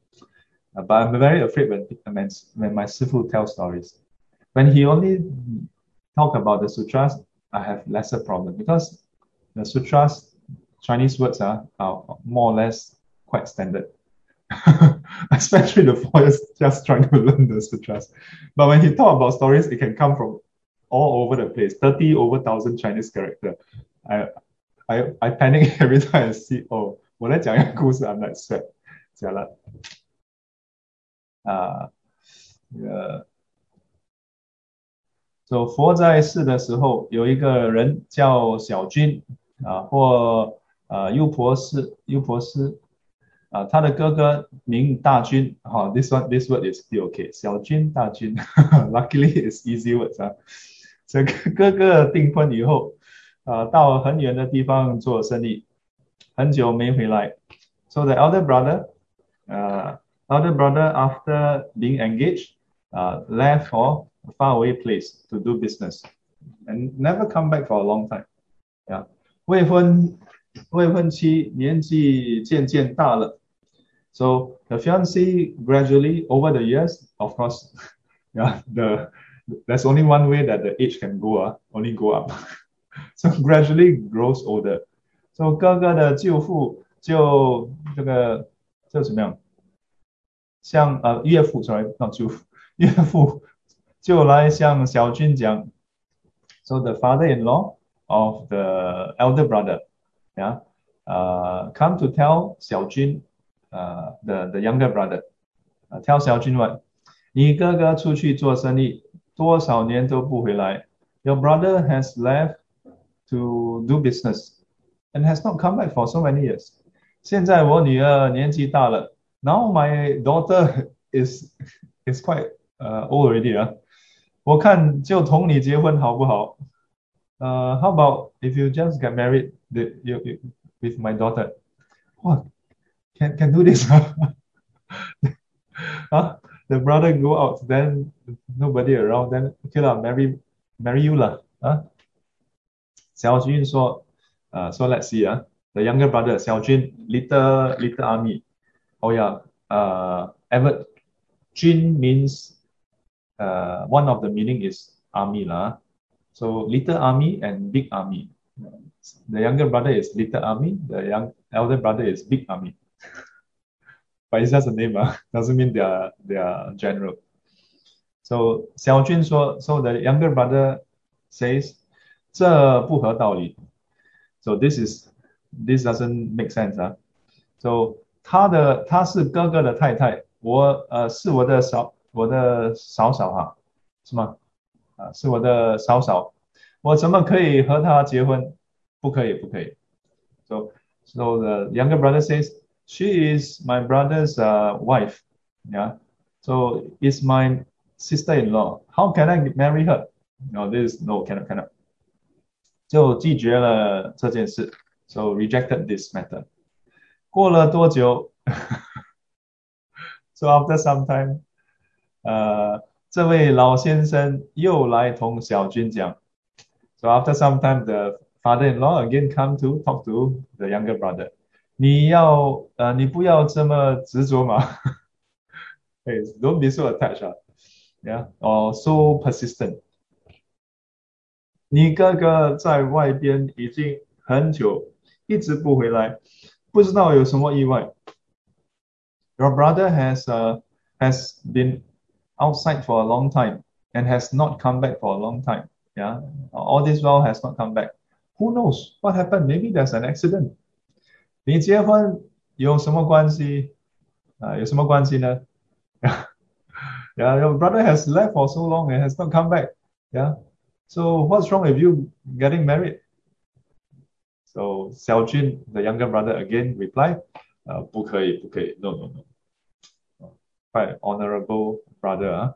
Uh, but I'm very afraid when, when my Sifu tells stories. When he only talk about the sutras, I have lesser problem because the sutras, Chinese words are, are more or less quite standard. especially the four years just trying to learn the sutras. But when he talked about stories, it can come from all over the place, thirty over thousand Chinese characters. I, I, I panic every time I see, oh, when I tell you a story, I'm like, sweat, jialat. Uh, yeah. So, 佛在世的时候，有一个人叫小军啊，或呃优婆斯，优婆斯啊，他的哥哥名大军啊。This one, this word is still okay. 小军、大军，luckily is easy words 啊。这个哥哥订婚以后，啊，到很远的地方做生意，很久没回来。So the elder brother, uh, elder brother after being engaged, uh, left for a faraway place to do business, and never come back for a long time. Yeah, 未婚未婚妻年纪渐渐大了。So the fiancé gradually over the years, of course, yeah, the there's only one way that the age can go up, uh, only go up. So gradually grows older. So 哥哥的舅父就这个就怎么样？像呃岳父 ，sorry， not 舅父，岳父。就来向小军讲 So the father-in-law of the elder brother, yeah, uh, come to tell 小军 uh, the, the younger brother, uh, tell 小军 what? 你哥哥出去做生意多少年都不回来 Your brother has left to do business and has not come back for so many years. 现在我女儿年纪大了 Now my daughter is, is quite uh, old already, yeah. 我看就同你结婚好不好 uh, How about if you just get married the, you, you, with my daughter? What? Can, can do this? huh? The brother go out, then nobody around, then okay lah, marry, marry you lah. Huh? 小军说 uh, So let's see, uh, the younger brother, 小军 little, little army. Oh yeah, uh, Everett. Jin means uh, one of the meaning is army lah. So little army and big army. The younger brother is little army. The young elder brother is big army. But it's just a name ah. Doesn't mean they are they are general. So Xiaojun said. So the younger brother says, 这不合道理. So this is this doesn't make sense ah. So 他的他是哥哥的太太。我呃是我的嫂我的嫂嫂哈，是吗？啊，是我的嫂嫂，我怎么可以和她结婚？不可以，不可以。So, so the younger brother says she is my brother's uh, wife, yeah. So it's my sister-in-law. How can I marry her? No, this is, no cannot cannot. 就拒绝了这件事 ，so rejected this matter. 过了多久？So after some time, uh, 这位老先生又来同小军讲 So after some time, the father-in-law again come to talk to the younger brother. 你要呃你不要这么执着嘛 hey, Don't be so attached, uh. yeah, or so persistent. 你哥哥在外边已经很久，一直不回来，不知道有什么意外。Your brother has uh, has been outside for a long time and has not come back for a long time. Yeah, all this while has not come back. Who knows what happened? Maybe there's an accident. 你结婚有什么关系？啊，有什么关系呢 ？Yeah, your brother has left for so long and has not come back. Yeah, so what's wrong with you getting married? So Xiao Jun, the younger brother, again replied, uh, 不可以，不可以 ，no no no。Quite honorable brother, huh?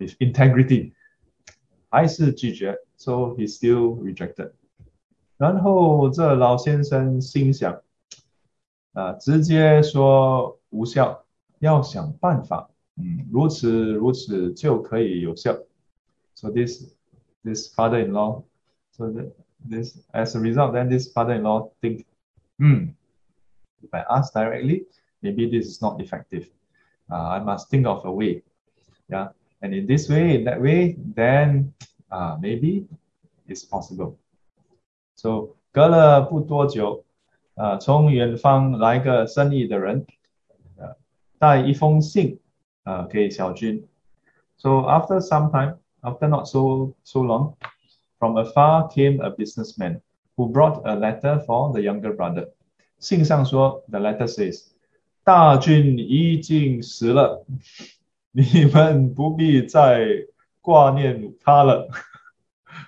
His integrity. 还是拒绝 ，so he still rejected. 然后这老先生心想，呃，直接说无效，要想办法，嗯，如此如此就可以有效。So this this father-in-law, so that this as a result, then this father-in-law think, hmm, if I ask directly. Maybe this is not effective. Uh, I must think of a way. Yeah. And in this way, in that way, then uh, maybe it's possible. So, 隔了不多久，呃，从远方来个生意的人，呃，带一封信呃给小军。So after some time, after not so so long, from afar came a businessman who brought a letter for the younger brother. 信上说 the letter says, 大军已经死了，你们不必再挂念他了。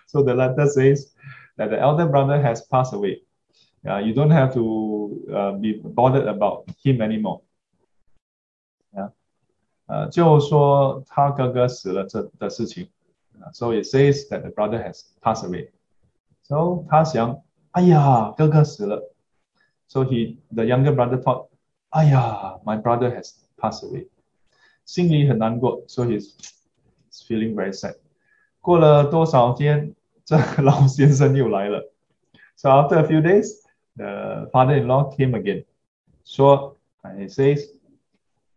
So the letter says that the elder brother has passed away. Uh, you don't have to uh, be bothered about him anymore. Yeah. Uh, 就说他哥哥死了这的事情。Uh, so it says that the brother has passed away. So 他想，哎呀，哥哥死了。So he, the younger brother thought, 哎呀 my brother has passed away. 心里很难过 ，so he's feeling very sad. 过了多少天，这老先生又来了。So after a few days, the father-in-law came again. So he says,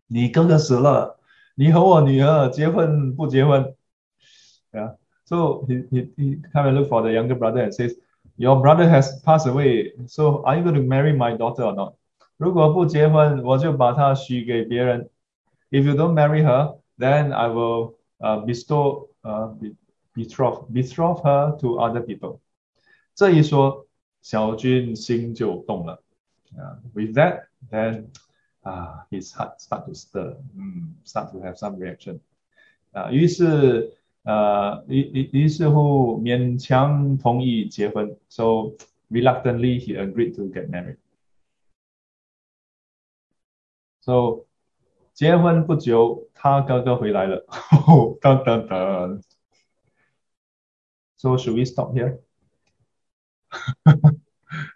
你哥哥死了，你和我女儿结婚不结婚？ Yeah. So he, he, he came and looked for the younger brother and says, your brother has passed away, so are you going to marry my daughter or not? 如果不结婚，我就把她许给别人。If you don't marry her, then I will uh, bestow, uh, betroth, betroth her to other people. 这一说，小军心就动了。Uh, with that, then uh, his heart start to stir, um, start to have some reaction. Uh, 于是，呃，于于于是乎勉强同意结婚。So reluctantly, he agreed to get married. So 结婚不久，他哥哥回来了。当当当。So should we stop here?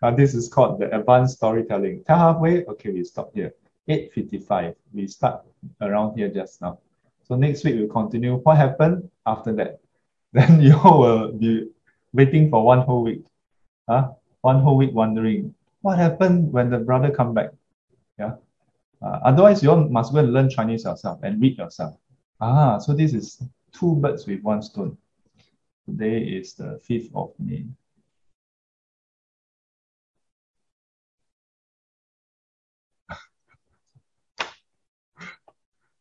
And this is called the advanced storytelling. Tell halfway, okay, we stop here. eight fifty-five. We start around here just now. So next week we'll continue what happened after that. Then you will be waiting for one whole week. Huh? One whole week wondering what happened when the brother come back. Yeah. Uh, otherwise, you all must go and learn Chinese yourself and read yourself. Ah, so this is two birds with one stone. Today is the fifth of May.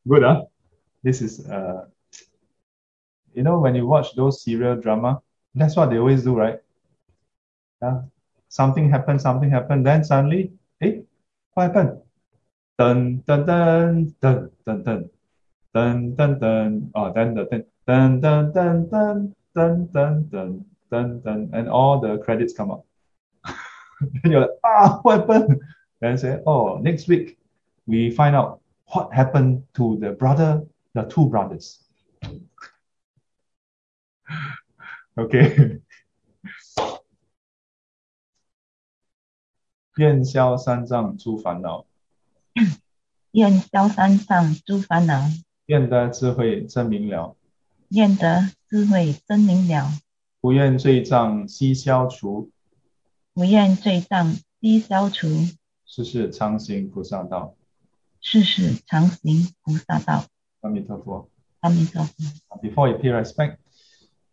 Good, huh? This is, uh, you know, when you watch those serial drama, that's what they always do, right? Yeah. Something happened, something happened, then suddenly, hey, what happened? Dun dun dun dun dun dun dun dun dun. Oh, then the thing dun dun dun dun dun dun dun dun dun, and all the credits come up. Then you're like, ah, what happened? Then say, oh, next week we find out what happened to the brother, the two brothers. Okay. 愿消三障诸烦恼。愿消三障诸烦恼，愿得智慧真明了，愿得智慧真明了，不愿罪障悉消除，不愿罪障悉消除，世世常行菩萨道，世世常行菩萨道。阿弥陀佛，阿弥陀佛。Before you pay respect,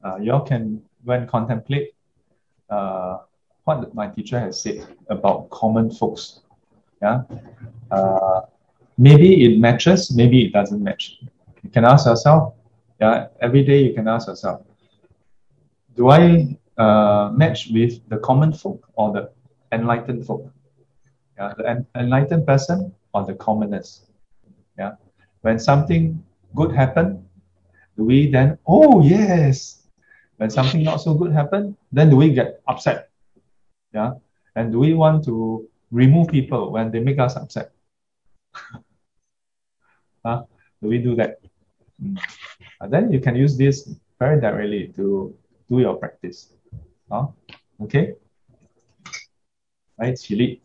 uh, you all can when contemplate uh, what my teacher has said about common folks. Yeah. Uh, maybe it matches, maybe it doesn't match. You can ask yourself, yeah, every day you can ask yourself, do I uh, match with the common folk or the enlightened folk? Yeah, the en enlightened person or the commoners? Yeah. When something good happens, do we then, oh yes! When something not so good happens, then do we get upset? Yeah. And do we want to remove people when they make us upset? Huh? Do we do that? Mm. And then you can use this very directly to do your practice. Huh? Okay? Right, Chili.